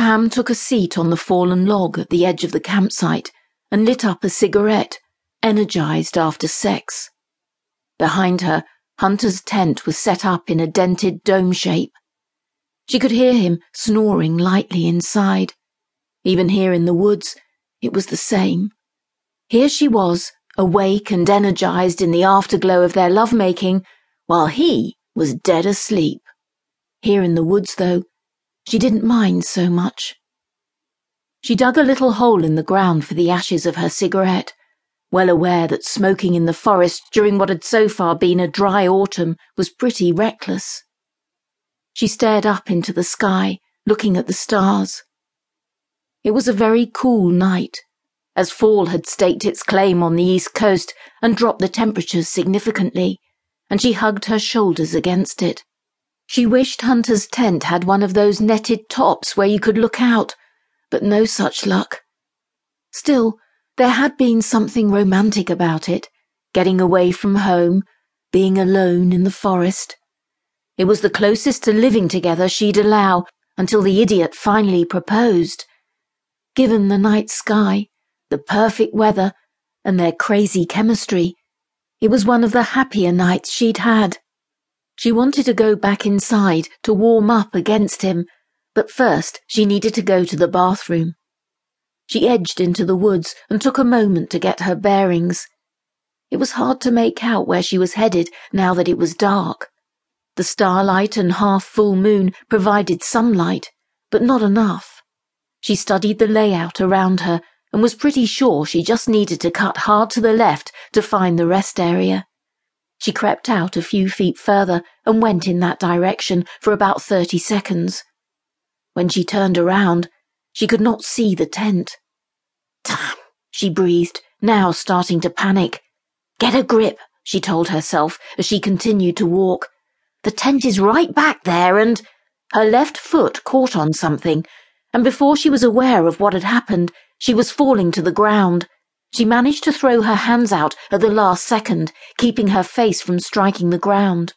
Pam took a seat on the fallen log at the edge of the campsite and lit up a cigarette, energized after sex. Behind her, Hunter's tent was set up in a dented dome shape. She could hear him snoring lightly inside. Even here in the woods, it was the same. Here she was, awake and energized in the afterglow of their lovemaking, while he was dead asleep. Here in the woods, though, she didn't mind so much. She dug a little hole in the ground for the ashes of her cigarette, well aware that smoking in the forest during what had so far been a dry autumn was pretty reckless. She stared up into the sky, looking at the stars. It was a very cool night, as fall had staked its claim on the east coast and dropped the temperatures significantly, and she hugged her shoulders against it. She wished Hunter's tent had one of those netted tops where you could look out, but no such luck. Still, there had been something romantic about it, getting away from home, being alone in the forest. It was the closest to living together she'd allow until the idiot finally proposed. Given the night sky, the perfect weather, and their crazy chemistry, it was one of the happier nights she'd had. She wanted to go back inside to warm up against him, but first she needed to go to the bathroom. She edged into the woods and took a moment to get her bearings. It was hard to make out where she was headed now that it was dark. The starlight and half-full moon provided some light, but not enough. She studied the layout around her and was pretty sure she just needed to cut hard to the left to find the rest area. She crept out a few feet further and went in that direction for about 30 seconds. When she turned around, she could not see the tent. "Damn," she breathed, now starting to panic. "Get a grip," she told herself as she continued to walk. "The tent is right back there," and her left foot caught on something, and before she was aware of what had happened, she was falling to the ground. She managed to throw her hands out at the last second, keeping her face from striking the ground.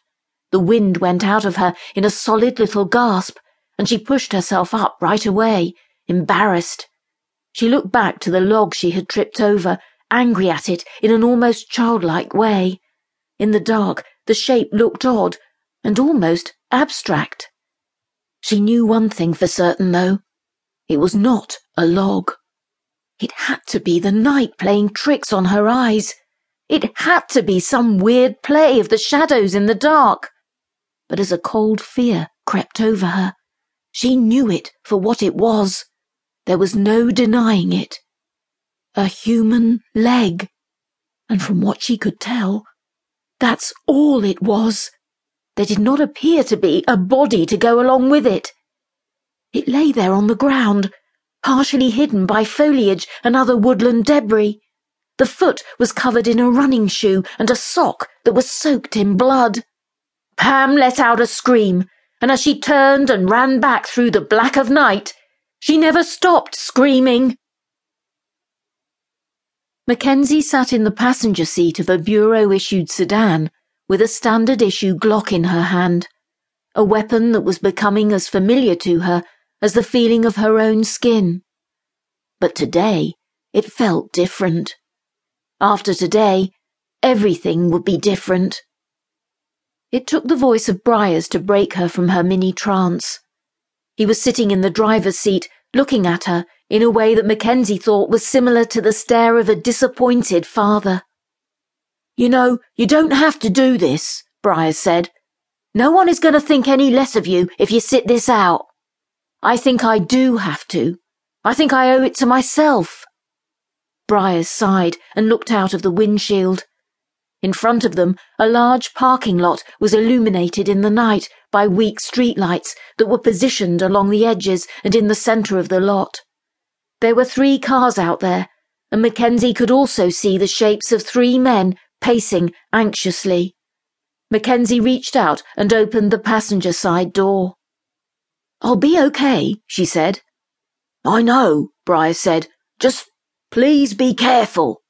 The wind went out of her in a solid little gasp, and she pushed herself up right away, embarrassed. She looked back to the log she had tripped over, angry at it in an almost childlike way. In the dark, the shape looked odd and almost abstract. She knew one thing for certain, though. It was not a log. It had to be the night playing tricks on her eyes. It had to be some weird play of the shadows in the dark. But as a cold fear crept over her, she knew it for what it was. There was no denying it. A human leg. And from what she could tell, that's all it was. There did not appear to be a body to go along with it. It lay there on the ground, partially hidden by foliage and other woodland debris. The foot was covered in a running shoe and a sock that was soaked in blood. Pam let out a scream, and as she turned and ran back through the black of night, she never stopped screaming. Mackenzie sat in the passenger seat of a bureau-issued sedan with a standard-issue Glock in her hand, a weapon that was becoming as familiar to her as the feeling of her own skin. But today, it felt different. After today, everything would be different. It took the voice of Briars to break her from her mini-trance. He was sitting in the driver's seat, looking at her in a way that Mackenzie thought was similar to the stare of a disappointed father. "You know, you don't have to do this," Briars said. "No one is going to think any less of you if you sit this out. I think I do have to. I think I owe it to myself." Briars sighed and looked out of the windshield. In front of them, a large parking lot was illuminated in the night by weak streetlights that were positioned along the edges and in the centre of the lot. There were 3 cars out there, and Mackenzie could also see the shapes of 3 men pacing anxiously. Mackenzie reached out and opened the passenger side door. "I'll be okay," she said. "I know," Briar said. "Just please be careful."